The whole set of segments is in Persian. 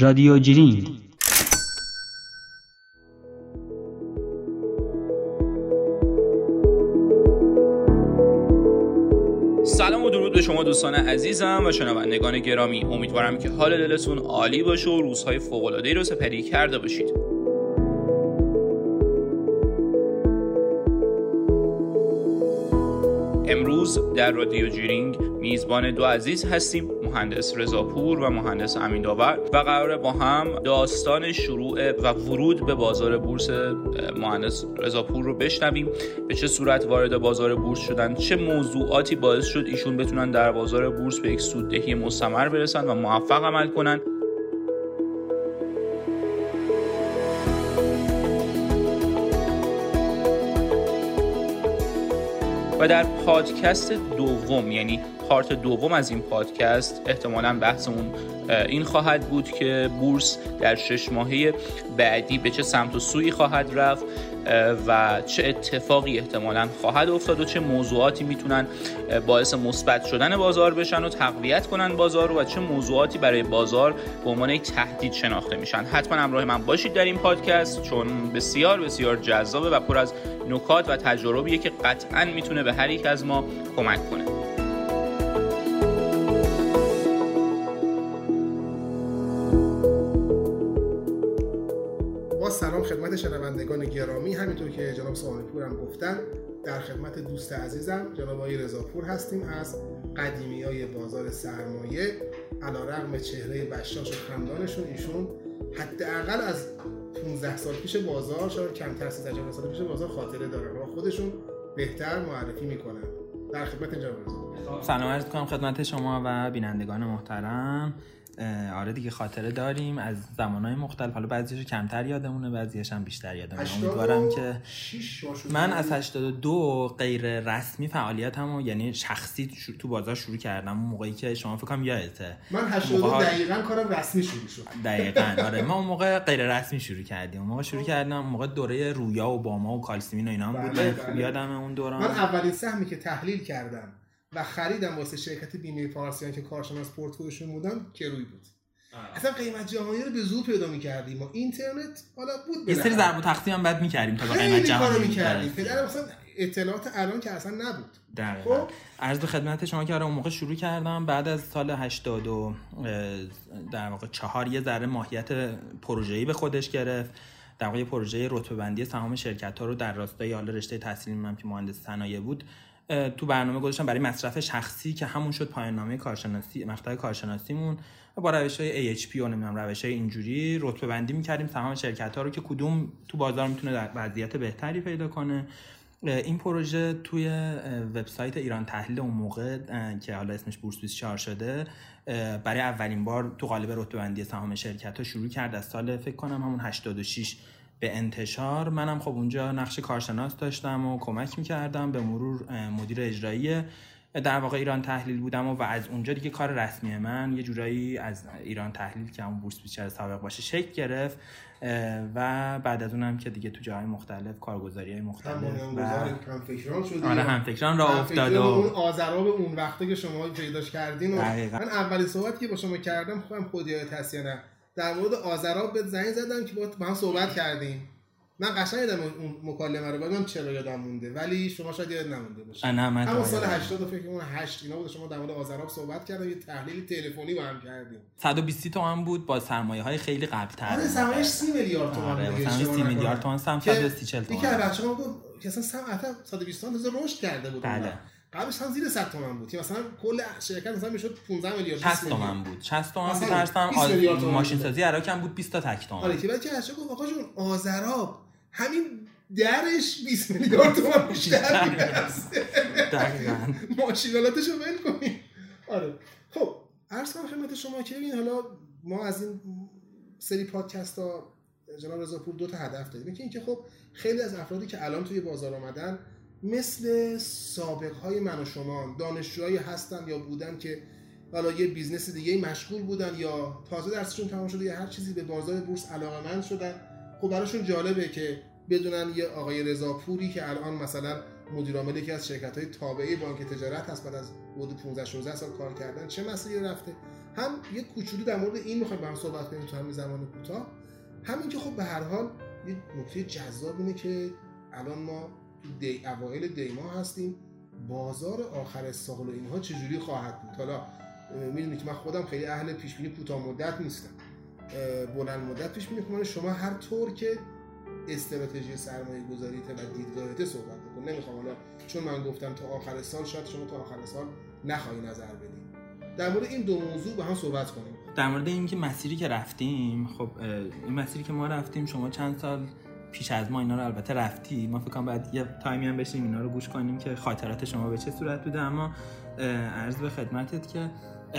رادیو جیرینگ. سلام و درود به شما دوستان عزیزم و شنوندگان گرامی. امیدوارم که حال دلتون عالی باشه و روزهای فوق‌العاده‌ای رو سپری کرده باشید. امروز در رادیو جیرینگ میزبان دو عزیز هستیم، مهندس رضاپور و مهندس امین داور، و قراره با هم داستان شروع و ورود به بازار بورس مهندس رضاپور رو بشنویم. به چه صورت وارد بازار بورس شدن، چه موضوعاتی باعث شد ایشون بتونن در بازار بورس به یک سوددهی مستمر برسن و موفق عمل کنن. و در پادکست دوم، یعنی پارت دوم از این پادکست، احتمالاً بحثمون این خواهد بود که بورس در 6 ماهه بعدی به چه سمت و سوی خواهد رفت و چه اتفاقی احتمالاً خواهد افتاد و چه موضوعاتی میتونن باعث مثبت شدن بازار بشن و تقویت کنن بازار رو و چه موضوعاتی برای بازار به عنوان یک تهدید شناخته میشن. حتما همراه من باشید در این پادکست، چون بسیار بسیار جذابه و پر از نکات و تجربیه که قطعاً میتونه به هر یک از ما کمک کنه. با سلام خدمت شنوندگان گرامی، همینطور که جناب سوانپور هم گفتن در خدمت دوست عزیزم جناب آقای رضاپور هستیم از قدیمیای بازار سرمایه. علیرغم چهره بشاش و خندانشون ایشون حداقل از 15 سال پیش بازار، شاید کمتر، 13 سال پیش بازار خاطره داره و خودشون بهتر معرفی میکنن. در خدمت جناب رضاپور سلام عرض می‌کنم خدمت شما و بینندگان محترم. آره دیگه خاطره داریم از زمانهای مختلف، حالا بعضیش کمتر یادمونه، بعضیش هم بیشتر یادمونه. امیدوارم که من از 82 غیر رسمی فعالیتمو، یعنی شخصی، تو بازار شروع کردم. اون موقعی که شما فکر کنم یادته، من 82 دقیقاً کارم رسمی شروع شد. دقیقاً آره، ما اون موقع غیر رسمی شروع کردیم. اون موقع شروع کردم، اون موقع دوره رویا و باما و کالسیمین و اینا هم بود. یادم اون دوران من اولین سهمی که تحلیل کردم و خریدم واسه شرکت بیمه پارسیان که کارشناس پورتفویوشون بودم، کروی بود. اصلا قیمت جهانی رو به زور پیدا می‌کردیم ما. اینترنت حالا بود، یه سری ضرب و تقسیم هم بعد می‌کردیم تا قیمت جهانی می‌کردیم. پدر مثلا اطلاعات الان که اصلا نبود. دقیقاً. عرض به خدمت شما که آره اون موقع شروع کردم. بعد از سال 82 در واقع 4 یه ذره ماهیت پروژه‌ای به خودش گرفت. در واقع پروژه رتبه‌بندی سهام شرکت‌ها رو در راستای حال رشته تحصیلی من که مهندس صنایع بود تو برنامه گذاشتم برای مصرف شخصی، که همون شد پایان نامه کارشناسی، مقطع کارشناسیمون. با روش‌های AHP و نمیدونم روش‌های اینجوری رتبه بندی می‌کردیم سهام شرکت‌ها رو که کدوم تو بازار میتونه در وضعیت بهتری پیدا کنه. این پروژه توی وبسایت ایران تحلیل اون موقع که حالا اسمش بورس بیس 4 شده، برای اولین بار تو قالب رتبه بندی سهام شرکت‌ها شروع کرد. از سال فکر کنم همون 86 به انتشار. منم خب اونجا نقش کارشناس داشتم و کمک میکردم، به مرور مدیر اجرایی در واقع ایران تحلیل بودم و از اونجا دیگه کار رسمی من یه جورایی از ایران تحلیل که همون بورس بیچاره سابق باشه شکل گرفت و بعد از اونم که دیگه تو جاهای مختلف کارگزاری‌های مختلف و همفکران شدیم. آره همفکران راه افتاد و اون آذراب اون وقته که شما پیداش کردین. من اولین صحبتی که با شما کردم خودیات هست یا نه، در مورد آذراب به زنگ زدم که با هم صحبت کردیم. من قشنگ یادم اون مکالمه رو، بعدم چرا یادم مونده ولی شما شاید یاد نمونده باشه. اما سال 80 فکر کنم 8 اینا بود شما در مورد آذراب صحبت کردیم، یه تحلیل تلفنی با هم کردیم. 120 تومن بود با سرمایه‌های خیلی قبل‌تر. آره سرمایه‌اش 30 میلیارد تومان بود. مثلا 30 میلیارد تومان سهم 130 تومان. یکی از بچه‌ها گفت که اصلا سهم 120 تومان تازه رشد کرده بود. قبلش هم زیر 100 تومن بود، مثلا کل شرکت مثلا میشد 15 میلیارد. 60 تومن بود، 60 تومن ترسم ماشین سازی عراق هم بود 20 تا تک تومن. آره که بعد که اشا گفت آقا جون آذراب همین درش 20 میلیارد تومن بیشتر می‌رسه. دقیقاً ماشینالاتشو ول کنین. آره خب عرض کنم خدمت شما که ببین، حالا ما از این سری پادکست ها جناب رضاپور دو تا هدف داریم. یکی اینکه خب خیلی از افرادی که الان توی بازار اومدن مثل سابقهای من و شما دانشجوهایی هستن یا بودن که حالا یه بیزنس دیگه مشغول بودن یا تازه درسشون تمام شده یا هر چیزی به بازار بورس علاقه‌مند شدن. خب براشون جالبه که بدونن یه آقای رضاپوری که الان مثلا مدیر عامل یکی از شرکت‌های تابعه بانک تجارت هست، بعد از حدود 15 16 سال کار کردن چه مسئله‌ای رفته. هم یه کوچولو در مورد این می‌خوایم با هم صحبت کنیم تو همین زمان کوتاه. همین که خب به هر حال یه نکته جذاب اینه که الان ما اوایل دیما هستیم، بازار آخر سال و اینها چجوری خواهد بود. حالا می‌دونید که من خودم خیلی اهل پیشبینی کوتاه مدت نیستم، بلند مدت پیش می‌کنم. شما هر طور که استراتژی سرمایه‌گذاری و دیدگاهت صحبت بکنم، نمی‌خوام حالا چون من گفتم تا آخر سال، شاید شما تا آخر سال نخواهی نظر بدید. در مورد این دو موضوع با هم صحبت کنیم. در مورد اینکه مسیری که رفتیم، خب این مسیری که ما رفتیم، شما چند سال پیش از ما اینا رو البته رفتی، ما فکر کنم بعد یه تایمی هم بشیم اینا رو گوش کنیم که خاطرات شما به چه صورت بوده. اما عرض به خدمتت که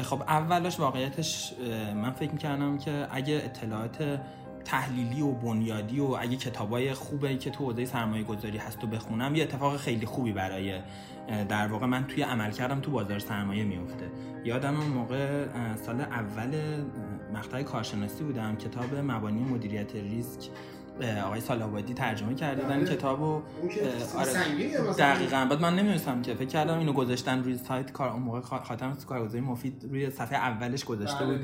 خب اولش واقعیتش من فکر می‌کردم که اگه اطلاعات تحلیلی و بنیادی و اگه کتابای خوبی که تو حوزه سرمایه‌گذاری هست و بخونم، یه اتفاق خیلی خوبی برای در واقع من توی عمل کردم تو بازار سرمایه میفته. یادم اون موقع سال اول مقطع کارشناسی بودم، کتاب مبانی مدیریت ریسک آقای سالاوایدی ترجمه کردن کتابو. آره دقیقاً. بعد من نمی‌دونستم که، فکر کردم اینو گذاشتن روی سایت کار، اون موقع خاطرم کارگزاری مفید روی صفحه اولش گذاشته بود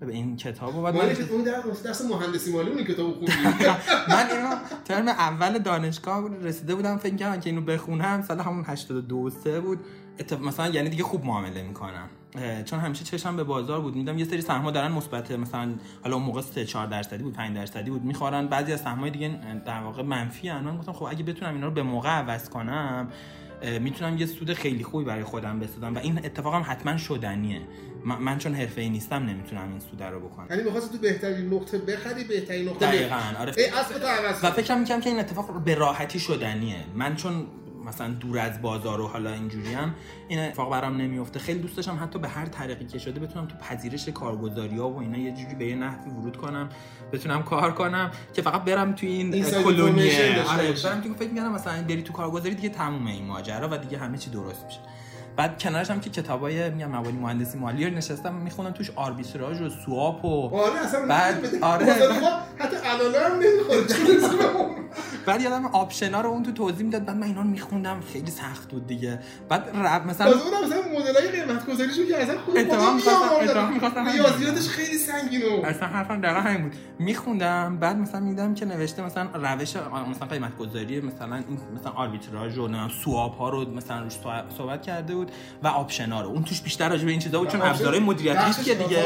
به این کتابو. بعد من اون درس مهندسی مالی اون کتابو خوندم. من اینو ترم اول دانشگاه رسیده بودم، فکر کردم که اینو بخونم. سال همون 82 3 بود مثلا، یعنی دیگه خوب معامله میکنم چون همیشه چشم به بازار بود. میدم یه سری سهم‌ها دارن مثبت، مثلا حالا اون موقع 3-4% بود، 5% بود، میخورن. بعضی از سهم‌های دیگه در واقع منفی ان. من گفتم خب اگه بتونم اینا رو به موقع عوض کنم، میتونم یه سود خیلی خوبی برای خودم بسازم و این اتفاقم حتما شدنیه. من چون حرفه‌ای نیستم نمیتونم این سود رو بکنم. یعنی می‌خواستی تو بهترین نقطه بخری، بهترین نقطه. دقیقاً. آره. اصلا عوض. و فکر می‌کنم که این اتفاق به راحتی شدنیه. من چون مثلا دور از بازار و حالا اینجوری هم این اتفاق برام نمیفته. خیلی دوست داشتم حتی به هر طریقی که شده بتونم تو پذیرش کارگزاری‌ها و اینا یه جوری به یه نحوی ورود کنم، بتونم کار کنم که فقط برم تو این کلونی. آره برم تو. فکر می‌کردم مثلا بری تو کارگزاری دیگه تمومه این ماجرا و دیگه همه چی درست میشه. بعد کنارش هم که کتابای میگم مبانی مهندسی مالی رو نشستم میخونم، توش آربیتراژ و سوآپ و آره حتی علالم نمیخوره بعد یادم آپشنا رو اون تو توضیح میداد، بعد من اینا رو میخوندم، خیلی سخت بود دیگه. بعد رب مثلا مدلای قیمت‌گذاریشون که اصلا خودم می‌خواستم ریاضیاتش خیلی سنگینه، اصلا حرفم دقیقاً همین بود. میخوندم بعد مثلا می‌دیدم که نوشته مثلا روش مثلا قیمت‌گذاری، مثلا این مثلا آربیتراژ و سوآپ ها رو مثلا روش صحبت کرده بود و آپشنا رو. اون توش بیشتر راجع به این چیزا بود چون ابزارهای مدیریتی که دیگه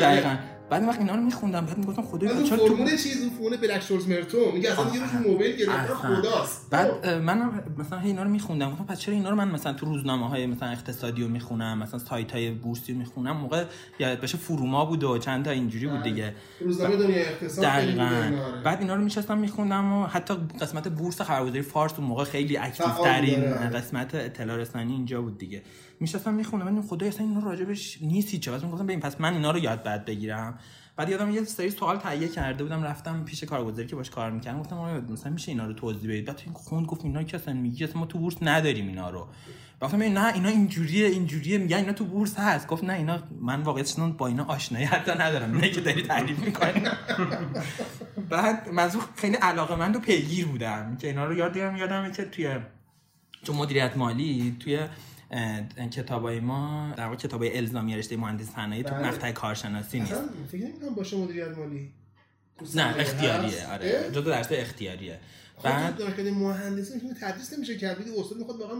دقیقاً. بعد وقتی اینا رو می‌خوندم بعد می‌گفتم خدایا چرا تو فرمول چیز اون فرمول بلک شورز مرتون میگه اصلا یه روز موبایل گرفت خداست. بعد منم مثلا اینا رو می‌خوندم، گفتم پس چرا اینا رو من مثلا تو روزنامه‌های مثلا اقتصادی رو می‌خونم، مثلا سایت‌های بورسی رو می‌خونم. موقع یادت باشه فروما بود و چند تا اینجوری بود دیگه، روزنامه دنیای اقتصاد. دقیقاً. بعد اینا رو می‌شستم می‌خوندم و حتی قسمت بورس خبرگزاری فارس اون موقع خیلی اکتیوترین قسمت اطلاع رسانی اینجا بود دیگه. میشستم میخونم من خدای اصلا اینا راجبش نیستی چه. واسه گفتم ببین پس من اینا رو یاد بعد بگیرم. بعد یادم یه سری سوال تهیه کرده بودم، رفتم پیش کارگزاری که باش کار می‌کردم، گفتم آقا مثلا میشه اینا رو توضیح بدید؟ بعد این خوند گفت اینا که اصلا میگی اصلا ما تو بورس نداریم اینا رو. گفتم نه اینا اینجوریه میگن اینا تو بورس هست. گفت نه اینا من واقعا با اینا آشنایی حتی ندارم، نه که داری تعریف می‌کنی. بعد منظور خیلی علاقه‌مند و پیگیر بودم که اینا رو یادم که تو مدیریت مالی توی کتابای ما در واقع کتابای الزامی رشته مهندسی صنایع تو مقطع کارشناسی نیست. اصلا فکر نمی‌کنم باشه مدیریت مالی. نه اختیاریه. آره جدا درس اختیاریه. بعد در کد مهندسی میتونه تدریس نمیشه که دیگه اصلا میخواد واقعا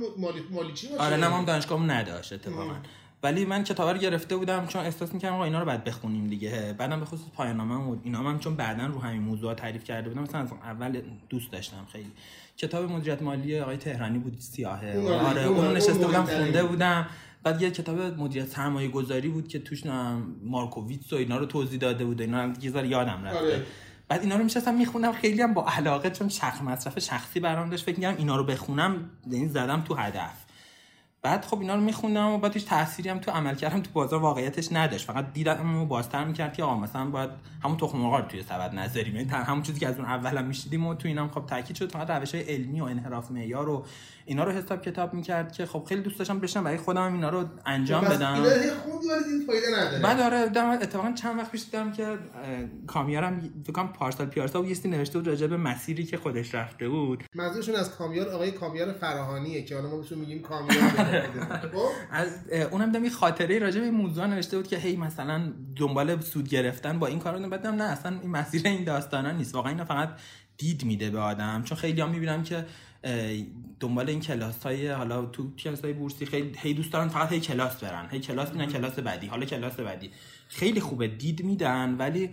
مالی چی باشه. آره منم دانشگاهمون نداشت اتفاقا. ولی من کتابا رو گرفته بودم چون احساس می‌کردم آقا اینا رو بعد بخونیم دیگه. بعدم به خصوص پایان‌نامه و اینا هم چون بعداً رو همین موضوعا تعریف کرده بودم، مثلا اول دوست داشتم خیلی. کتاب مدیریت مالی آقای تهرانی بود، سیاهه. آره اون نشسته بودم خونده بودم. بعد یه کتاب مدیریت سرمایه گذاری بود که توش مارکوویتز و اینا رو توضیح داده بود، اینا دیگه ذره یادم رفته. بعد اینا رو می‌شستم می‌خوندم خیلی هم با علاقه، چون مصرف شخصی برام داشت. فکر می‌کردم اینا رو بخونم، یعنی زدم تو هدف. بعد خب اینا رو میخوندم و بعدش تأثیری هم تو عملکردم تو بازار واقعیتش نداشت، فقط دیدم و بازتر میکرد که آقا مثلا باید همون تخم مرغ رو توی سبد نذاریم، یعنی همون چیزی که از اون اولم میشیدیم و تو اینم خب تاکید شد، فقط روش‌های علمی و انحراف معیار و اینا رو حساب کتاب میکرد که خب خیلی دوست داشتم بشنم برای خودم اینا رو انجام بدم. اینا خوبی ولی این فایده نداره. بعد آره اتفاقا چند وقت پیش دیدم که کامیارم تو کام پارسال پیارسا و یستی نوشته بود راجع به مسیری که خودش رفته بود. منظورشون از کامیار آقای کامیار فراهانیه که حالا ما بهشون میگیم کامیار. از اونم دیدم یه خاطره راجع به موضوع نوشته بود که هی مثلا دنبال سود گرفتن با این کارا، بعدم نه اصلا این مسیر این داستانا نیست، واقعا اینا فقط دید میده به آدم. چون خیلی‌ها می‌بینم که دنبال این کلاس‌های حالا تو کلاس‌های بورسی خیلی هی دوست دارن فقط هی کلاس برن، هی کلاس میرن کلاس بعدی، حالا کلاس بعدی خیلی خوبه دید میدن، ولی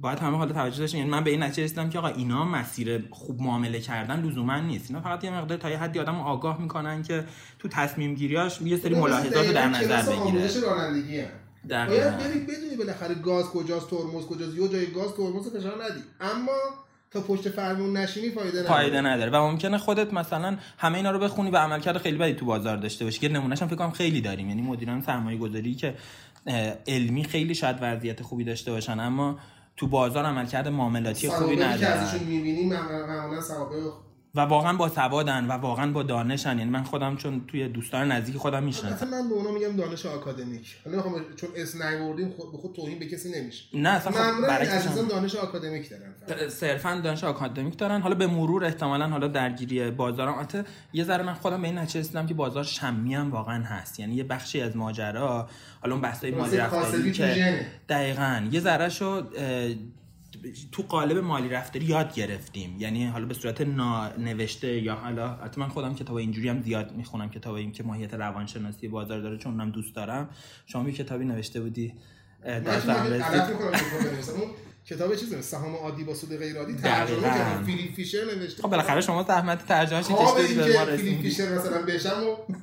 باید همه حالا توجه داشتن. یعنی من به این نتیجه رسیدم که آقا اینا مسیر خوب معامله کردن لزوما نیست، اینا فقط یه مقدار تا یه حدی آدمو آگاه میکنن که تو تصمیم گیریاش یه سری ملاحظات رو در نظر بگیره. باید بدونی بالاخره گاز کجاست، ترمز کجاست، یه جای گاز ترمز فشار ندی، اما تا پشت فرمون نشینی فایده نداره. و ممکنه خودت مثلا همه اینا رو بخونی و عملکرد خیلی بدی تو بازار داشته باشی که نمونه‌اش هم فکر کنم خیلی داریم، یعنی مدیران سرمایه‌گذاری که علمی خیلی شاید وضعیت خوبی داشته باشن اما تو بازار عملکرد معاملاتی خوبی ندارن. که ازشون می‌بینی معمولا سوابق و واقعا با سوادن و واقعا با دانشن، یعنی من خودم چون توی دوستان نزدیک خودم میشناسم. اصلا من به اونا میگم دانش آکادمیک، حالا میخوام چون اسم نبردیم خود به خود توهین به کسی نمیشه، نه اصلا برای عزیزان دانش آکادمیک دارن، صرفا دانش آکادمیک دارن. حالا به مرور احتمالاً حالا درگیری بازارم آته یه ذره من خودم به این نتیجه رسیدم که بازار شمی هم واقعا هست، یعنی یه بخشی از ماجرا حالا اون بحثای مالی رفتاری که دقیقاً یه ذره شو تو قالب مالی رفتاری یاد گرفتیم، یعنی حالا به صورت نانوشته یا حالا من خودم کتاب اینجوری هم زیاد میخونم، کتابایی که ماهیت روانشناسی بازار داره چون اونم دوست دارم. شما یه کتابی نوشته بودی در زمینه کتاب چیزه سهام عادی با سود غیر عادی، ترجمه کردن فیلیپ فیشر نوشته. خب بالاخره شما زحمت ترجمه‌اش کشیدید به ما رسید. فیلیپ فیشر مثلا بشم و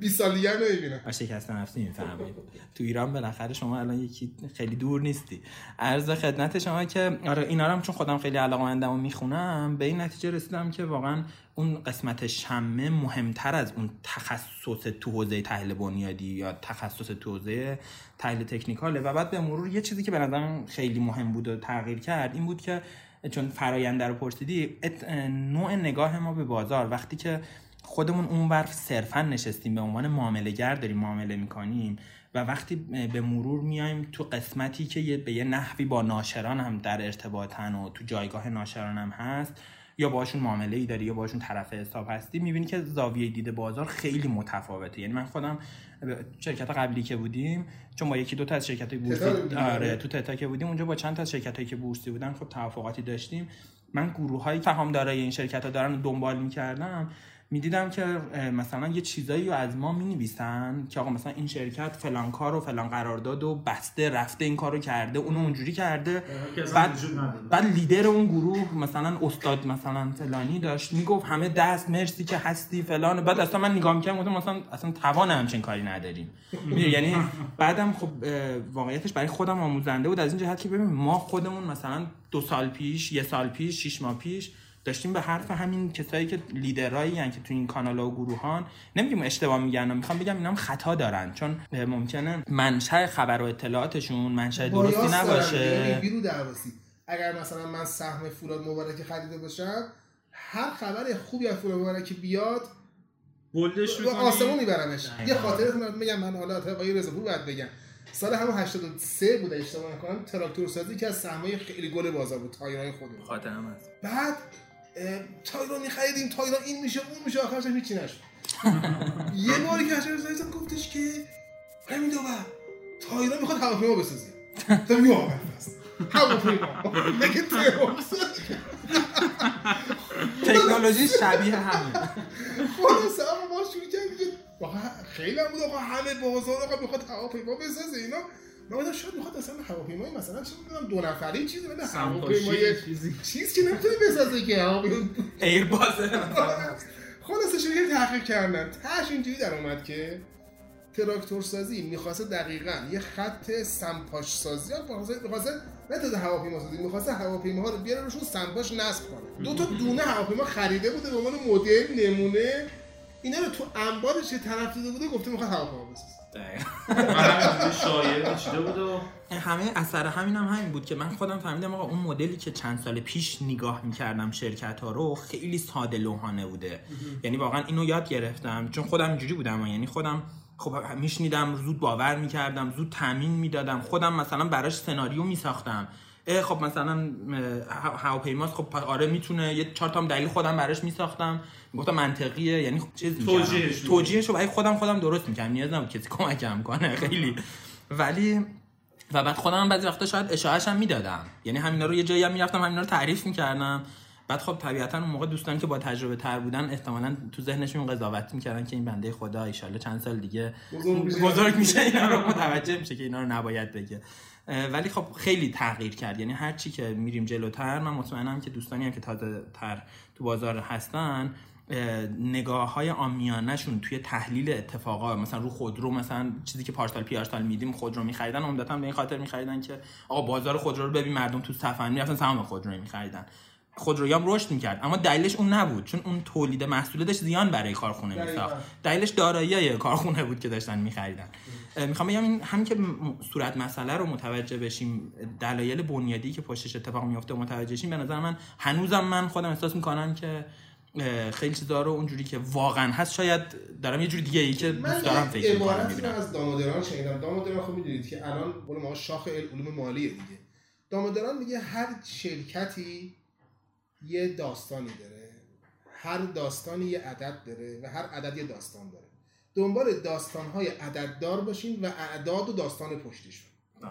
20 سالیه نمیبینم. باشه که اصلا نفسی میفهمید. تو ایران بالاخره شما الان یکی خیلی دور نیستی. عرض خدمت شما که آره اینا هم چون خودم خیلی علاقه‌مندم و میخونم به این نتیجه رسیدم که واقعا اون قسمت شمه مهمتر از اون تخصص تو حوزه تحلیل بنیادی یا تخصص تو حوزه تحلیل تکنیکاله. و بعد به مرور یه چیزی که به نظرم خیلی مهم بود و تغییر کرد این بود که چون فرآیند رو پرسیدی، نوع نگاه ما به بازار وقتی که خودمون اونور صرفا نشستیم به عنوان معامله‌گر داریم معامله میکنیم و وقتی به مرور میایم تو قسمتی که به یه نحوی با ناشران هم در ارتباطن و تو جایگاه ناشران هم هست یا باشون معامله ای داری یا باشون طرف حساب هستی، میبینی که زاویه دید بازار خیلی متفاوته. یعنی من خودم شرکت قبلی که بودیم چون با یکی دو تا از شرکت‌های بورسی آره تو تتا که بودیم اونجا با چند تا از شرکت‌هایی که بورسی بودن خب توافقاتی داشتیم، من گروه‌های سهامدارای این شرکت‌ها دارن دنبال می‌کردم، می‌دیدم که مثلا یه چیزایی رو از ما می‌نویسن که آقا مثلا این شرکت فلان کارو فلان قرارداد و بسته رفته این کارو کرده اونو اونجوری کرده، بعد لیدر اون گروه مثلا استاد مثلا فلانی داشت میگفت همه دست مرسی که هستی فلان، بعد اصلا من نگاه می‌کردم گفتم اصلا توان همچین کاری نداریم. یعنی بعدم خب واقعیتش برای خودم آموزنده بود از این جهت که ببین ما خودمون مثلا 2 سال پیش 1 سال پیش 6 ماه پیش داشتیم به حرف همین کسایی که لیدرایی هستن که تو این کانال‌ها و گروهان، نمیگیم اشتباه میگن، میخوام بگم اینا هم خطا دارن چون ممکنه منشأ خبر و اطلاعاتشون منشأ درستی نباشه. بیرو دعواسی اگر مثلا من سهم فولاد مبارکی خریده باشم هر خبر خوبی از فولاد مبارکی بیاد بولدش رو آسمون میبرمش. یه خاطره میگم من حالا آقای رضاپور بعد بگم سال همون 83 بوده اشتباه نکنم تراکتور سازی که از سهمای خیلی گل بازار بود تایرای خودمون خاطرم هست، بعد تایران می‌خریدیم تایران این میشه اون میشه آخرش هیچی نشد. یه باری که هشتر زایزم گفتش که امین داور تایران میخواد هواپیما بسازیم گفتم یه آقا هست هواپیما نگه تایران تکنولوژی شبیه همه خود سهام باش شروع کرد واقعا خیلی هم بود آقا همه بازار آقا میخواد هواپیما بسازه اینا، ما شاید میخواد اصلا هواپیمای مثلا چه میدونم 2 نفره چیزی ولی هواپیمای چیزی که نمیتونه بسازه که هواپیمای ایرباسه. خلاصش رو تحقیق کردن تاش اینجوری در اومد که تراکتور سازی میخواسته دقیقاً یه خط سمپاش سازی میخواسته نه تا هواپیما سازی میخواسته هواپیماها رو بیاره روشون سمپاش نصب کنه. 2 تا دونه هواپیما خریده بوده به عنوان مدل نمونه اینا رو تو انبارش یه طرف دیده بوده گفته میخواد هواپیما بسازه. همین شایعه چیده بوده. همه اثر همین بود که من خودم فهمیدم آقا اون مدلی که چند سال پیش نگاه می‌کردم شرکت‌ها رو خیلی ساده لوحانه بوده. یعنی واقعا اینو یاد گرفتم چون خودم اینجوری بودم، یعنی خودم خب میشنیدم زود باور میکردم، زود تامین میدادم، خودم مثلا براش سناریو میساختم. خب مثلا هواپیماست، خب آره میتونه، یه چهار تا دلیل خودم براش میساختم، میگفتم منطقیه، یعنی توجیهشو برای خودم درست میکردم، نیاز نبود کسی کمکم کنه خیلی. ولی و بعد خودم بعضی وقتا شاید اشاعه‌اش هم میدادم، یعنی همینا رو یه جایی هم میرفتم همینا رو تعریف میکردم. بعد خب طبیعتا اون موقع دوستان که با تجربه تر بودن احتمالاً تو ذهنشون قضاوت میکردن که این بنده خدا ان شاءالله چند سال دیگه بزرگ میشه اینا رو متوجه میشه که اینا رو نباید بگه. ولی خب خیلی تغییر کرد، یعنی هر چی که میریم جلوتر من مطمئنم که دوستانی هم که تازه تر تو بازار هستن نگاه‌های عامیانه‌شون توی تحلیل اتفاقا مثلا رو خودرو، مثلا چیزی که پارسال پیارسال میدیم خودرو می‌خریدن عمدتاً به این خاطر می‌خریدن که آقا بازار خودرو رو ببین، مردم تو صفن می‌رفتن سهم خودرو می‌خریدن، خودرویام رشد می‌کرد، اما دلیلش اون نبود، چون اون تولید محصولاتش زیان برای کارخونه می‌ساخت، دلیلش دارایی کارخونه بود که داشتن می‌خریدن. میخوام بگم این هم که صورت مسئله رو متوجه بشیم، دلایل بنیادی که پشتش اتفاق میفته متوجه شیم، به نظر من هنوزم من خودم احساس می‌کنم که خیلی چیزا رو اونجوری که واقعا هست شاید دارم یه جور دیگه‌ای که دوست دارم فکر کنم می‌بینم. از دامودران شنیدم. دامودران خب می‌دونید که الان قول ما شاخه علوم مالیه دیگه. دامودران میگه هر شرکتی یه داستانی داره، هر داستانی یه عدد داره و هر عدد یه داستان داره. دنبال داستان‌های عدددار باشین و اعداد و داستان پشتیشون.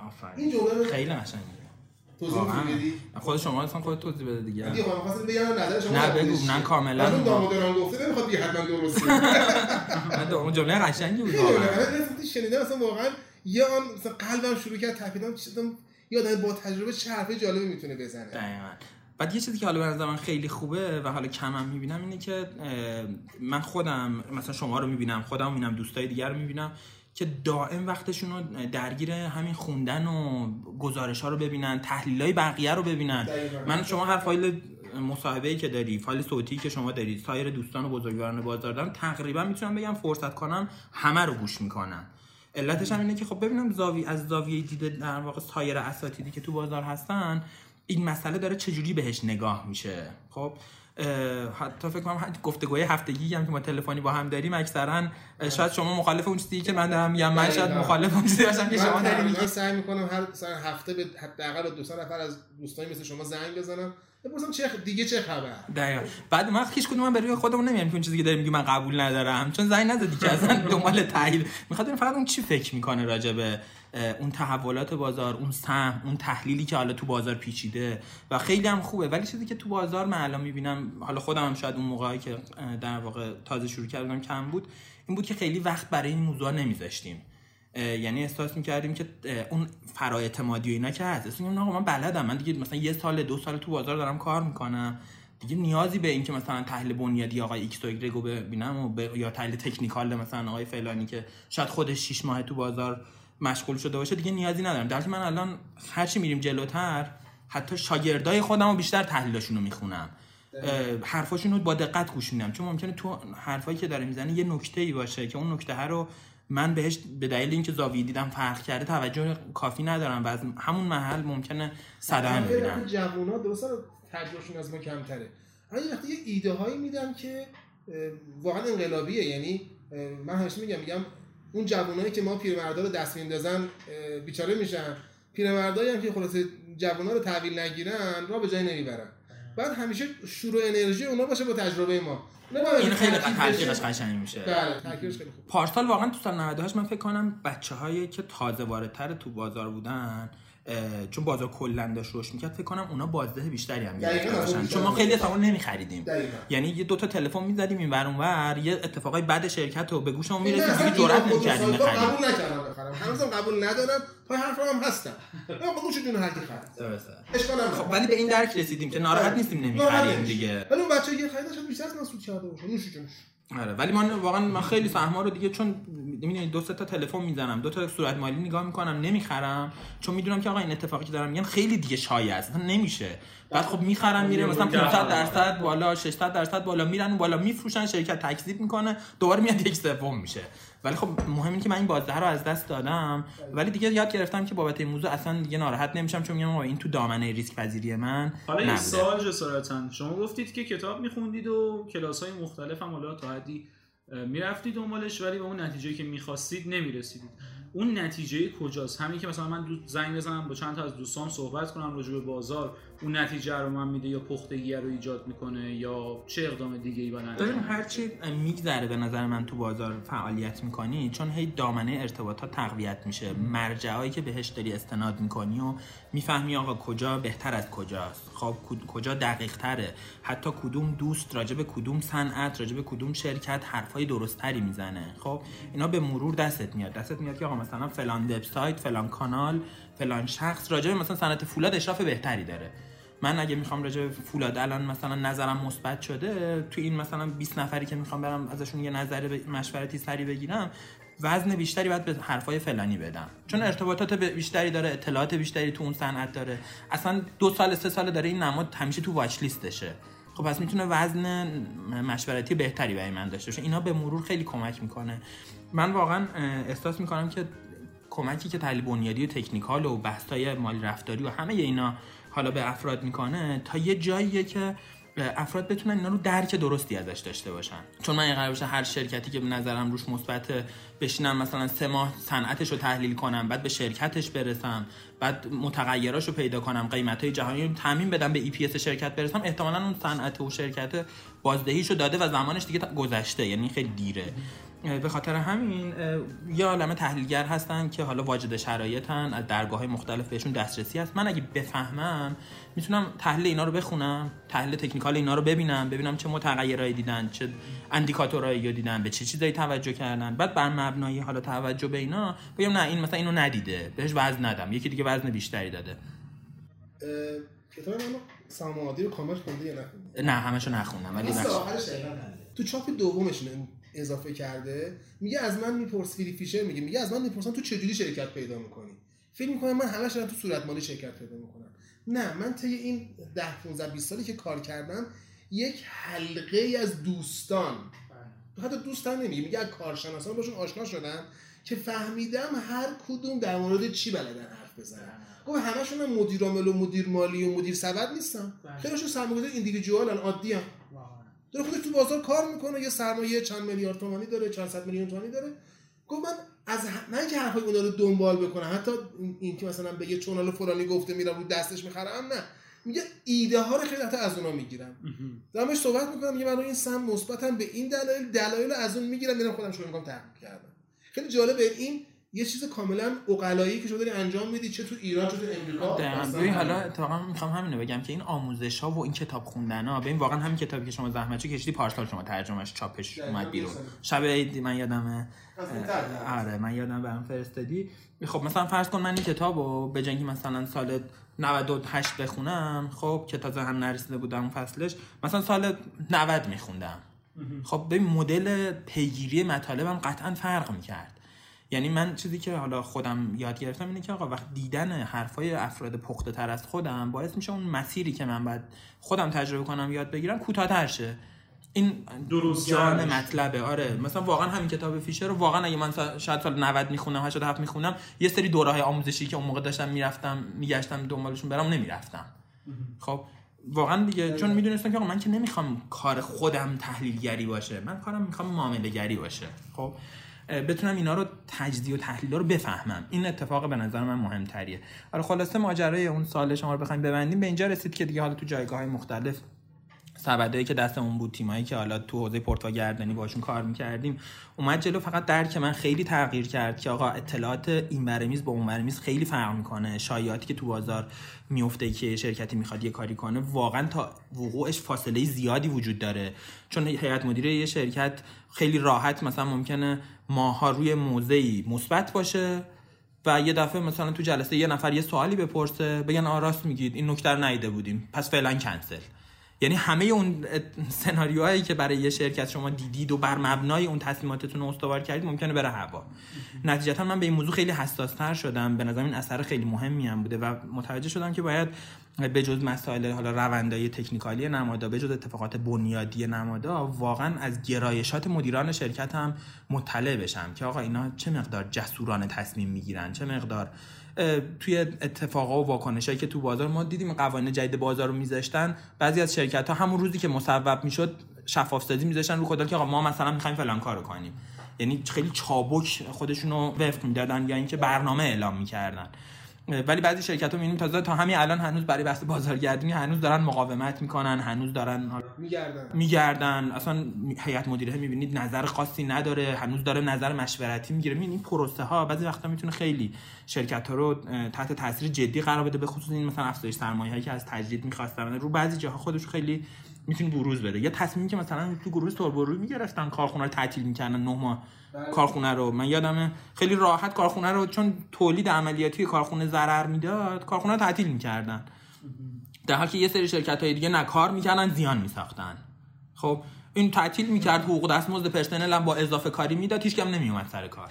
آفرین. این جمله خیلی قشنگه. توضیح میدی؟ خود شما اصلا خودت توضیح بده دیگه. دیگه خودم خواستم بگم نظر شما. نه بگو، نه کاملا. اون دامودران گفته نمیخواد دیگه حتما درسته. من اون جمله قشنگی بود واقعا. شنیدم اصلا واقعا یه آن مثلا قلبم شروع کرد تپیدم، چیزام یادم با تجربه چرفه جالبی میتونه بزنه. دقیقاً. بعد یه چیزی که حالا به نظر من خیلی خوبه و حالا کم هم میبینم اینه که من خودم مثلا شما رو میبینم، خودم میبینم، دوستای دیگر رو میبینم که دائم وقتشون رو درگیر همین خوندن و گزارش ها رو ببینن، تحلیلای بقیه رو ببینن. من شما هر فایل مصاحبه‌ای که داری، فایل صوتی که شما دارید، سایر دوستان و بزرگواران بازار دارم تقریبا میتونم بگم فرصت کنم همه رو گوش میکنن. علتش هم اینه که خب ببینم زاویه دید در واقع سایر اساتیدی که تو بازار هستن این مسئله داره چجوری بهش نگاه میشه. خب حتی فکر کنم گفتگوهای هفتگی هم که ما تلفنی با هم داریم اکثرا شاید شما مخالف اون چیزی که من دارم میگم، من شاید مخالف اون چیزی هستم که شما دارید میگید. سعی میکنم هر هفته به حداقل 200 نفر از دوستان مثل شما زنگ بزنم بپرسم چه خبر. دقیقاً. بعد ما هیچ کدومم برای خودمون نمیاریم که اون چیزی که داریم میگیم من قبول ندارم، چون زنگ نزدی که اصلا دنبال تایید میخواد، فقط اون چی فکر میکنه راجع به اون تحولات بازار، اون سهم، اون تحلیلی که حالا تو بازار پیچیده و خیلی هم خوبه. ولی چیزی که تو بازار من الان میبینم، حالا خودم هم شاید اون موقعی که در واقع تازه شروع کردم کم بود، این بود که خیلی وقت برای این موضوع نمیذاشتیم، یعنی احساس میکردیم که اون فرااعتمادی و اینا که هست، اصلا نه آقا من بلدم، من دیگه مثلا یه سال دو سال تو بازار دارم کار میکنم، دیگه نیازی به این که مثلا تحلیل بنیادی آقای ایکس و ایگرگ رو ببینم یا تحلیل تکنیکال مثلا آقای فلانی که شاید خودش 6 ماه تو بازار مشغول شده باشه دیگه نیازی ندارم. درسته من الان هرچی میریم جلوتر حتی شاگردای خودم رو بیشتر تحلیلاشون رو میخونم، حرفاشون رو با دقت گوش میدم، چون ممکنه تو حرفایی که داره میزنه یه نکته‌ای باشه که اون نکته رو من بهش به دلیل اینکه زاویه دیدم فرق کرده توجه کافی ندارم و از همون محل ممکنه صدمه ببینم. جوونا درسته تجربهشون از ما کمتره، اما وقتی یه ایده‌هایی میدم که واقعا انقلابیه، یعنی من همیشه میگم اون جوانایی که ما پیرمردا رو دست میندازن بیچاره میشن، پیرمردایی هم که خلاصه جوانا رو تحویل نگیرن را به جای نمیبرن. بعد همیشه شروع انرژی اونا باشه با تجربه ما. این خیلی ترکیبش قشنگ میشه. بله، ترکیبش خیلی خوب. پارسال واقعا تو سال 98 من فکر کنم بچه‌هایی که تازه واردتر تو بازار بودن، چون بازار کلا داشت رشد می‌کرد، فکر کنم اونا بازده بیشتری هم گرفتن، چون ما خیلی تمام نمی‌خریدیم، یعنی یه دو تا تلفن می‌زدیم این ور اون ور، یه اتفاقای بعد شرکت رو به گوشم می‌رسید دیگه جرئت نمی‌کردیم بخریم. قبول نکردم بخرم، هنوزم قبول ندارم، پای حرفم هم هستم، آقا گوش جون هر کی خرید درسته اشکال نداره. خب ولی به این درک رسیدیم که ناراحت نیستیم نمی‌خریم دیگه. ولی اون بچه‌ای که خریدش بیشتر از من سود کرده بود، نوش جونش. آره ولی من واقعا من خیلی سهم‌ها رو دیگه چون می‌بینید دو سه تا تلفن میزنم، دو تا صورت مالی نگاه میکنم، نمیخرم چون میدونم که آقا این اتفاقی که دارم میگن خیلی دیگه شایع است، نمیشه. بعد خب میخرم میره مثلا 500% بالا، 600% بالا، میرن بالا میفروشن، شرکت تکذیب میکنه، دوباره میاد یک سوم میشه. ولی خب مهم اینه که من این بازده رو از دست دادم، ولی دیگه یاد گرفتم که بابت این موضوع اصلا دیگه ناراحت نمیشم، چون میگم آقا این تو دامنه ریسک پذیری من. حالا یه سوال جسارتاً، شما گفتید که کتاب میخوندید و کلاس‌های مختلف هم حالا تا حدی میرفتید دنبالش، ولی به اون نتیجه‌ای که می‌خواستید نمی‌رسیدید. اون نتیجه کجاست؟ همین که مثلا من زنگ بزنم با چند تا از دوستام صحبت کنم راجع به بازار، اون نتیجه رو من میده یا پختگی رو ایجاد میکنه یا چه اقدام دیگه‌ای باید انجام بدم؟ هر چی میگذره به نظر من تو بازار فعالیت میکنی، چون هی دامنه ارتباطات تقویت میشه، مرجعایی که بهش داری استناد میکنی و میفهمی آقا کجا بهتر از کجاست، خب کجا دقیق تره، حتی کدوم دوست راجع به کدوم صنعت، راجع به کدوم شرکت حرفای درستری میزنه. خب اینا به مرور دستت میاد که آقا مثلا فلان وبسایت، فلان کانال، فلان شخص راجع به مثلا صنعت فولاد اشراف بهتری داره. من اگه میخوام راجع به فولاد الان مثلا نظرم مثبت شده، تو این مثلا 20 نفری که میخوام برم ازشون یه نظر مشورتی سری بگیرم، وزن بیشتری باید به حرفای فلانی بدم، چون ارتباطات بیشتری داره، اطلاعات بیشتری تو اون صنعت داره، اصلا 2 سال 3 سال داره این نماد همیشه تو واچ لیستشه. خب پس میتونه وزن مشورتی بهتری برای من داشته باشه. اینا به مرور خیلی کمک میکنه. من واقعا احساس میکنم که کمکی که تحلیل بنیادی و تکنیکال و بحث‌های مالی رفتاری و همه اینا حالا به افراد میکنه، تا یه جاییه که افراد بتونن اینا رو درک درستی ازش داشته باشن. چون من قرار باشه هر شرکتی که به نظرم روش مثبته بشینم مثلا 3 ماه صنعتش رو تحلیل کنم، بعد به شرکتش برسم، بعد متغیراش رو پیدا کنم، قیمت‌های جهانی رو تضمین بدم، به EPS شرکت برسم، احتمالاً اون صنعت و شرکت بازدهیشو داده و زمانش دیگه گذشته، یعنی خیلی دیره. به خاطر همین یه عالمه تحلیلگر هستن که حالا واجد شرایطن، از درگاه‌های مختلف بهشون دسترسی هست. من اگه بفهمم میتونم تحلیل اینا رو بخونم، تحلیل تکنیکال اینا رو ببینم چه متغیرایی دیدن، چه اندیکاتورایی دیدن، به چه چیزایی توجه کردن، بعد بر مبنای حالا توجه به اینا بگم نه این مثلا اینو ندیده، بهش وزن ندم، یکی دیگه وزن بیشتری داده. کتاب منو سماعادی رو کامل خوندی یا نخوندی؟ نه همشو نخوندم، ولی تو چاپ دومش اضافه کرده، میگه از من میپرس، فیلیپ فیشر میگه از من میپرسن تو چجوری شرکت پیدا میکنی؟ فکر میکنم من همش دارم تو صورت مالی شرکت پیدا میکنم. نه، من طی این 10-15-20 سالی که کار کردم یک حلقه ای از دوستان، حتی دوستان نمیگه، میگه از کارشناسان باشون آشنا شدم که فهمیدم هر کدوم در مورد چی بلدن حرف بزنن. خب همشون هم مدیر عامل و مدیر مالی و مدیر سبد نیستن، خیلیشون سرمایه‌گذار ایندیویدوالن، عادیان. در خودش تو بازار کار میکنه، یه سرمایه چند میلیارد تومانی داره، چند صد میلیون تومانی داره. گفت من من که حرفای اونا رو دنبال بکنم، حتی این که مثلا بگه چون حالا فلانی گفته میرم رو دستش میخرم، نه، میگه ایده ها رو خیلی حتی از اونا میگیرم. دارمش صحبت میکنم، میگه من رو این سم مثبتم، به این دلایل از اون میگیرم، میرم خودم شروع میکنم تحقیق کردم. خیلی جالبه، این یه چیز کاملا عقلایی که شما داری انجام میدی، چه تو ایران چه تو امریکا. ببین حالا اتفاقا میخوام همینو بگم که این آموزش ها و این کتاب خوندن ها، ببین واقعا همین کتابی که شما زحمتش کشیدی پارسال شما ترجمهش چاپش اومد بیرون، شب عید من یادمه، آره من یادم برام فرستادی. خب مثلا فرض کن من این کتابو به جای اینکه مثلا سال 98 بخونم، خب که تازه هم نرسیده بودم فصلش، مثلا سال 90 میخوندم، خب ببین مدل پیگیری مطالبم قطعا فرق میکرد. یعنی من چیزی که حالا خودم یاد گرفتم اینه که آقا وقت دیدن حرفای افراد پخته تر از خودم باعث میشه اون مسیری که من بعد خودم تجربه کنم یاد بگیرم کوتاه‌تر شه. این جان مطلبه. آره مثلا واقعا همین کتاب فیشر رو واقعا اگه من شاید سال 90 میخونم، 87 میخونم، یه سری دوره‌های آموزشی که اون موقع داشتم میرفتم میگشتم دنبالشون برام نمیرفتم. خب واقعا دیگه چون میدونستم که آقا من که نمیخوام کار خودم تحلیلگری باشه، من کارم میخوام معامله‌گری باشه. خب بتونم اینا رو تجزیه و تحلیل رو بفهمم. این اتفاق به نظر من مهمتریه. آره خلاصه ماجرای اون سال شما رو بخوایم ببندیم به اینجا رسید که دیگه حالا تو جایگاه‌های مختلف، سبدایی که دستمون بود، تیمایی که حالا تو حوزه پورتفوگردانی باشون کار می‌کردیم، اومد جلو. فقط درک من خیلی تغییر کرد که آقا اطلاعات این برمیز با اون برمیز خیلی فرق می‌کنه. شایعاتی که تو بازار میفته که شرکتی می‌خواد یه کاری کنه، واقعا تا وقوعش فاصله زیادی وجود داره. چون هیئت مدیره یه شرکت خیلی راحت مثلا ممکنه ماها روی موضعی مثبت باشه و یه دفعه مثلا تو جلسه یه نفر یه سوالی بپرسه، بگن آ راست میگید، این نکته رو ندیده بودیم، پس فعلا کنسل. یعنی همه اون سناریوهایی که برای یه شرکت شما دیدید و بر مبنای اون تصمیماتتون استوار کردید ممکنه بره هوا. نتیجتا من به این موضوع خیلی حساس‌تر شدم، به نظرم این اثر خیلی مهمی هم بوده و متوجه شدم که باید به جز مسائل حالا روندهای تکنیکالی نمادا، به جز اتفاقات بنیادی نمادا، واقعا از گرایشات مدیران شرکت هم مطلع بشم که آقا اینا چه مقدار جسورانه تصمیم میگیرن، چه مقدار توی اتفاقا و واکنشایی که تو بازار ما دیدیم قوانین جدید بازار رو میذاشتن، بعضی از شرکت‌ها همون روزی که مصوب میشد شفاف‌سازی میذاشتن رو کدال که آقا ما مثلا می‌خوایم فلان کارو کنیم، یعنی خیلی چابک خودشونو وفق میدادن یا اینکه برنامه اعلام میکردن. ولی بعضی شرکت‌ها می‌بینیم تازه تا همین الان هنوز برای بحث بازارگردانی هنوز دارن مقاومت میکنن، هنوز دارن میگردن، اصلا هیئت مدیره می‌بینید نظر خاصی نداره، هنوز داره نظر مشورتی میگیره. این پروسه‌ها بعضی وقتا میتونه خیلی شرکت‌ها رو تحت تاثیر جدی قرار بده، به خصوص این مثلا افزایش سرمایه‌ای که از تجدید می‌خواستن رو بعضی جاها خودش خیلی میتونه بروز بده. یا تصمیمی که مثلا تو گروه توربوروی میگرفتن کارخونه رو تعطیل میکردن 9 ماه کارخونه رو، من یادمه خیلی راحت کارخونه رو، چون تولید عملیاتی کارخونه ضرر میداد، کارخونه رو تعطیل میکردن، در حالی که یه سری شرکت‌های دیگه نه کار میکردن زیان میساختن. خب این تعطیل میکرد، حقوق دستمزد پرسنل هم با اضافه کاری میداد، هیچ کم نمیومد سر کار.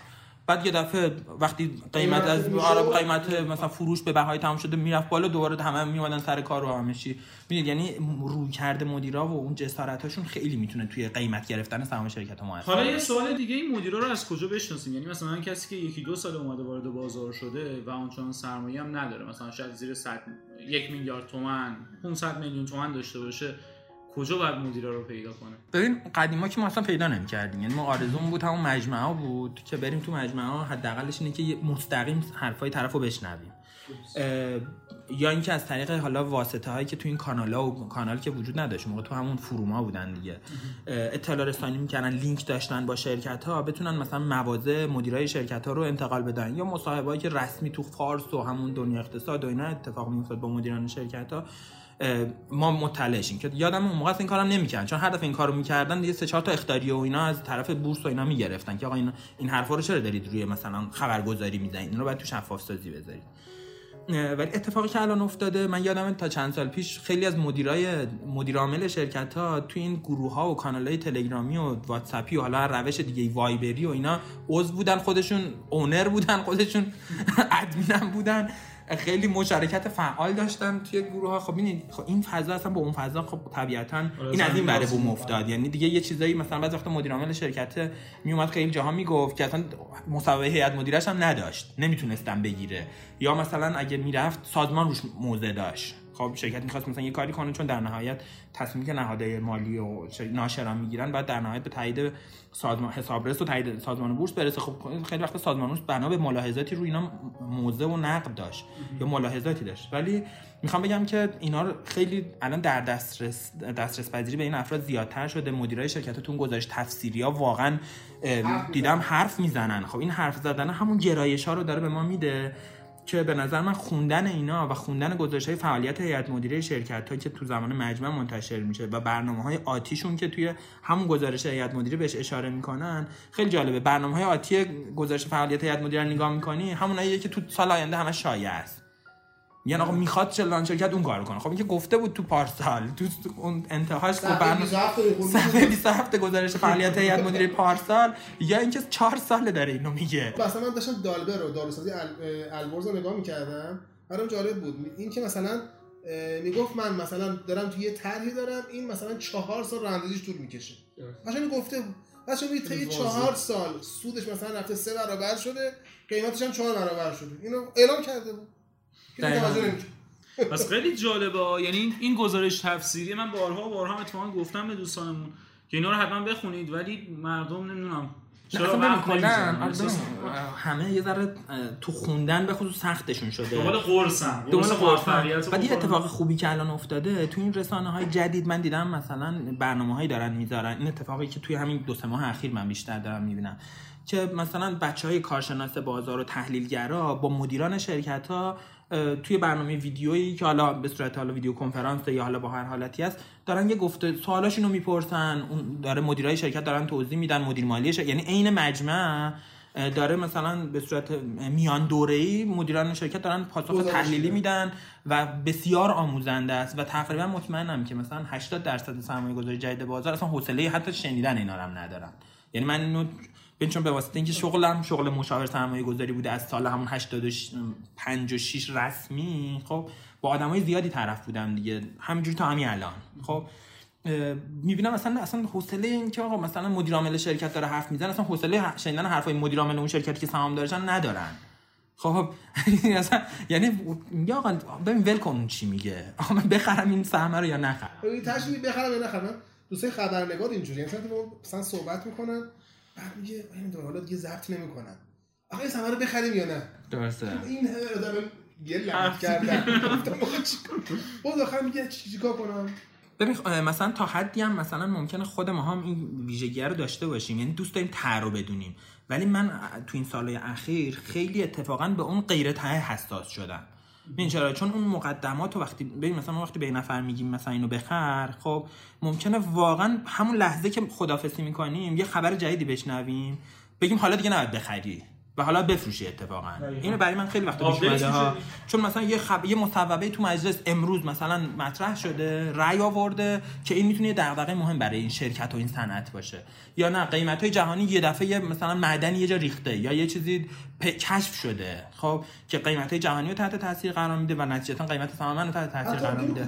بعد یه دفعه وقتی قیمت از عرب قیمت مثلا فروش به بهای تمام شده میرفت بالا، دوباره همه میومدن سر کار و همه چی. ببینید یعنی رویکرد مدیرا و اون جسارتاشون خیلی میتونه توی قیمت گرفتن سهام شرکت ما اثر. حالا یه سوال دیگه، این مدیرا رو از کجا بشناسیم؟ یعنی مثلا کسی که یکی دو سال اومده وارد بازار شده و اونچنان سرمایه هم نداره، مثلا شاید زیر 1 میلیارد تومان 500 میلیون تومان داشته باشه، کجا باید مدیرا رو پیدا کنه؟ ببین قدیما که ما اصلا پیدا نمی‌کردیم، یعنی ما آرزومون بود همون مجمع‌ها بود که بریم تو مجمع‌ها، حداقلش اینه که مستقیم حرفای طرفو بشنویم، یا اینکه از طریق حالا واسطه‌هایی که تو این کانال‌ها و کانال که وجود نداشت موقع تو همون فروم‌ها بودن دیگه، اطلاع رسانی می‌کردن، لینک داشتن با شرکت‌ها، بتونن مثلا مواضع مدیرای شرکت‌ها رو انتقال بدن، یا مصاحبه‌ای که رسمی تو فارس و همون دنیا اقتصاد و اینا اتفاق می‌افتاد با مدیران شرکت‌ها، ما مطلعشیم که یادم اون موقع این کارم نمی‌کردن، چون هر دفعه این کارو می‌کردن دیگه 3-4 تا اختاریه و اینا از طرف بورس و اینا می‌گرفتن که آقا این حرفا رو چرا دارید روی مثلا خبرگزاری می‌زنید، اینو باید تو شفاف‌سازی بذارید. ولی اتفاقی که الان افتاده، من یادم تا چند سال پیش خیلی از مدیرعامل شرکت‌ها تو این گروه‌ها و کانال‌های تلگرامی و واتساپی و حالا روش دیگه وایبری و اینا عضو بودن، خودشون اونر بودن، خودشون ادمینم بودن، خیلی مشارکت فعال داشتن توی گروه ها. خب این فضا اصلا با اون فضا خب طبیعتاً این از این بره بوم افتاد، یعنی دیگه یه چیزایی مثلا بعضی وقت مدیر عامل شرکت میومد خیلی جاها میگفت که اصلا مصوبه هیئت مدیرش هم نداشت، نمیتونستم بگیره، یا مثلا اگه میرفت سازمان روش موضع داشت. خب شرکت میخواست مثلا یه کاری کنه، چون در نهایت تصمیمی که نهادهای مالی و ناشران میگیرن بعد در نهایت به تایید سازمان حسابرس و تایید سازمان بورس برسه. خب خیلی وقت سازمان بورس بنا به ملاحظاتی روی اینا موضع و نقد داشت یا ملاحظاتی داشت، ولی میخوام بگم که اینا خیلی الان در دسترس پذیری به این افراد زیادتر شده. مدیرای شرکتتون گزارش تفسیری‌ها واقعا دیدم حرف میزنن. خب این حرف زدن همون گرایش‌ها رو داره به ما میده که به نظر من خوندن اینا و خوندن گزارش‌های فعالیت هیئت مدیره شرکت‌ها که تو زمان مجمع منتشر میشه و برنامه‌های آتیشون که توی همون گزارش هیئت مدیره بهش اشاره میکنن خیلی جالبه. برنامه‌های آتی گزارش فعالیت هیئت مدیره نگاه می‌کنی، هموناییه که تو سال آینده همه شایعه است، یعنی آقا میخواد چلان شرکت اون کارو کنه. خب این که گفته بود تو پارسال تو اون انتهاش که برنامه 27 گزارش فعالیت هیئت مدیره پارسال، یا اینکه 4 ساله داره اینو میگه. مثلا من داشتم دالبه رو داروسازی البرز رو نگاه میکردم، برام جالب بود این که مثلا میگفت من مثلا دارم توی یه طرحی دارم، این مثلا 4 سال راهاندازیش طول میکشه، مثلا گفته مثلا توی 4 سال سودش مثلا رفته 3 برابر شده، قیمتش هم 4 برابر شده، اینو اعلام کرده بود. بس خیلی جالبه، یعنی این گزارش تفسیری من بارها اتفاقا گفتم به دوستانمون که اینا رو حتما بخونید، ولی مردم نمیدونم چرا معمولا همه یه ذره تو خوندن به خصوص سختشون شده. دنبال قرصن. بعد یه اتفاق خوبی که الان افتاده تو این رسانه‌های جدید من دیدم، مثلا برنامه‌هایی دارن میذارن، این اتفاقی که توی همین 2-3 ماه اخیر من بیشتر دارم میبینم که مثلا بچهای کارشناس بازار و تحلیلگرا با مدیران شرکت‌ها توی برنامه ویدیویی که حالا به صورت حالا ویدیو کنفرانس یا حالا با هر حالتی است دارن یه گفته سوالاشونو میپرسن، اون داره مدیرای شرکت دارن توضیح میدن، مدیر مالی شرکت، یعنی عین مجمع داره مثلا به صورت میان دوره‌ای مدیران شرکت دارن پاسخ تحلیلی میدن و بسیار آموزنده است و تقریبا مطمئنم که مثلا 80% سرمایه‌گذاری جدید بازار اصلا حوصله حتی شنیدن اینا رو هم ندارن. یعنی من اینو چون به واسطه اینکه شغلم شغل مشاور سرمایه‌گذاری بوده از سال همون 85 و 6 رسمی، خب با آدمای زیادی طرف بودم دیگه، همینجوری تا همین الان خب میبینم اصلا حوصله این که آقا مثلا مدیر عامل شرکت داره حرف میزنه، اصلا حوصله شنیدن حرفای مدیر عامل اون شرکتی که سهامدارشن ندارن. خب اصلا یعنی میگه آقا ببین ول کن چی میگه، آقا من بخرم این سهم رو یا نخرم، ببین تشمی بخرم یا نخرم. دوستای خبرنگار اینجوریه، مثلا صحبت میکنن بعد میگه نمیدونم حالا دیگه ضبط نمیکنن، آقا این سهم رو بخریم یا نه. درسته این آدم گلم کردن بعد آخر میگه چیکار کنم. ببین مثلا تا حدی هم مثلا ممکنه خود ما هم این ویژگی رو داشته باشیم، یعنی دوست داریم ته رو بدونیم، ولی من تو این سالهای اخیر خیلی اتفاقا به اون غیر ته حساس شدم. ببین چرا؟ چون اون مقدمات رو وقتی ببین مثلا ما وقتی به نفر میگیم مثلا اینو بخر، خب ممکنه واقعا همون لحظه که خداحافظی میکنیم یه خبر جدیدی بشنویم بگیم حالا دیگه نباید بخری و حالا بفروشی. اتفاقا اینو برای من خیلی وقت پیش اومده ها، چون مثلا یه مصوبه تو مجلس امروز مثلا مطرح شده، رأی آورده که این میتونه یه دغدغه مهم برای این شرکت و این صنعت باشه، یا نه قیمت‌های جهانی یه دفعه مثلا معدنی یه جا ریخته یا یه چیزی کشف شده خب که قیمت‌های جهانی رو تحت تاثیر قرار میده و نتیجتاً قیمت سهام رو تحت تاثیر قرار میده.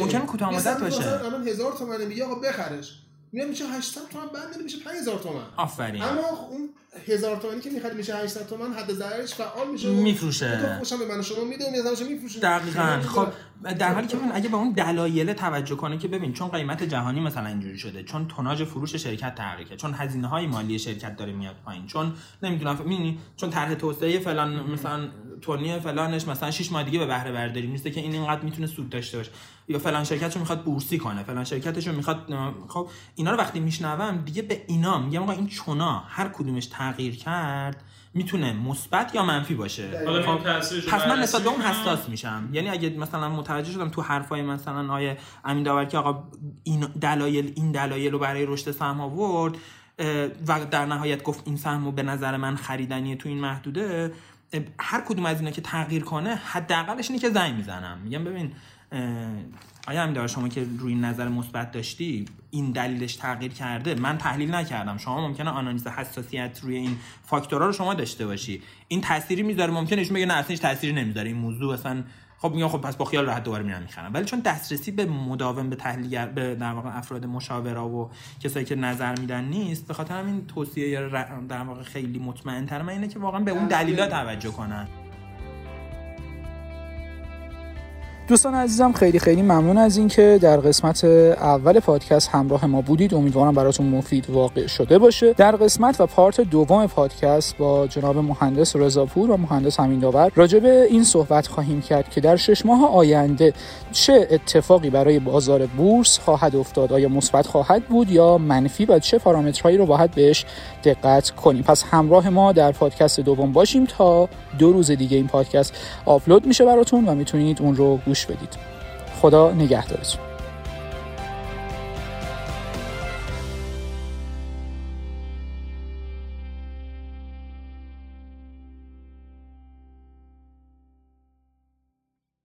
ممکن کوتاه مدت باشه، الان 1000 تومن میگه آقا بخرش، میشه 800 تومن بعد میشه 5000 تومن. آفرین. اما اون 1000 تومانی که می‌خرید میشه 800 تومن، حد ضررش فعال میشه، میفروشه. خوشم به من شما میده، میذارمش میفروشه. دقیقاً. خب در حالی که اگه به اون دلایل توجه کنه که ببین چون قیمت جهانی مثلا اینجوری شده، چون توناژ فروش شرکت تحریکه، چون هزینه‌های مالی شرکت داره میاد پایین، چون نمیدونم می‌بینی چون طرح توسعه فلان مثلا تونی فلانش مثلا 6 ماه دیگه به بهره برداری نیست که این اینقدر میتونه سود داشته باشه، یا فلان شرکتشو میخواد بورسی کنه، فلان شرکتشو میخواد. خب اینا رو وقتی میشنوم دیگه به اینا میگم آقا این چونا هر کدومش تغییر کرد میتونه مثبت یا منفی باشه. پس من نسبت به اون حساس میشم. یعنی اگه مثلا متوجه شدم تو حرفای مثلا آیه امین داور که آقا این دلایل رو برای رشد سهم آورد و در نهایت گفت این سهمو به نظر من خریدنیه تو این محدوده، هر کدوم از اینا که تغییر کنه حداقلش اینه که زنگ میزنم میگم ببین آیا امین داور شما که روی نظر مثبت داشتی این دلیلش تغییر کرده، من تحلیل نکردم، شما ممکنه آنالیز حساسیت روی این فاکتورها رو شما داشته باشی، این تأثیری میذاره، ممکنه ایشون بگه نه اصلا هیچ تأثیری نمیذاره این موضوع اصلا. خب میگم خب پس با خیال راحت دوباره میرم میخرم. ولی چون دسترسی به مداوم به تحلیل به در واقع افراد مشاورا و کسایی که نظر میدن نیست، به خاطر همین توصیه در واقع خیلی مطمئن‌تر من اینه که واقعا به اون دلیلا توجه کنن. دوستان عزیزم خیلی خیلی ممنون از این که در قسمت اول پادکست همراه ما بودید، امیدوارم براتون مفید واقع شده باشه. در قسمت و پارت دوم پادکست با جناب مهندس رضاپور و مهندس امین داور راجع به این صحبت خواهیم کرد که در 6 ماه آینده چه اتفاقی برای بازار بورس خواهد افتاد، آیا مثبت خواهد بود یا منفی و چه پارامترهایی رو باید بهش دقت کنیم. پس همراه ما در پادکست دوم باشیم تا 2 روز دیگه این پادکست آپلود میشه براتون و میتونید اون رو بدید. خدا نگهدارتون.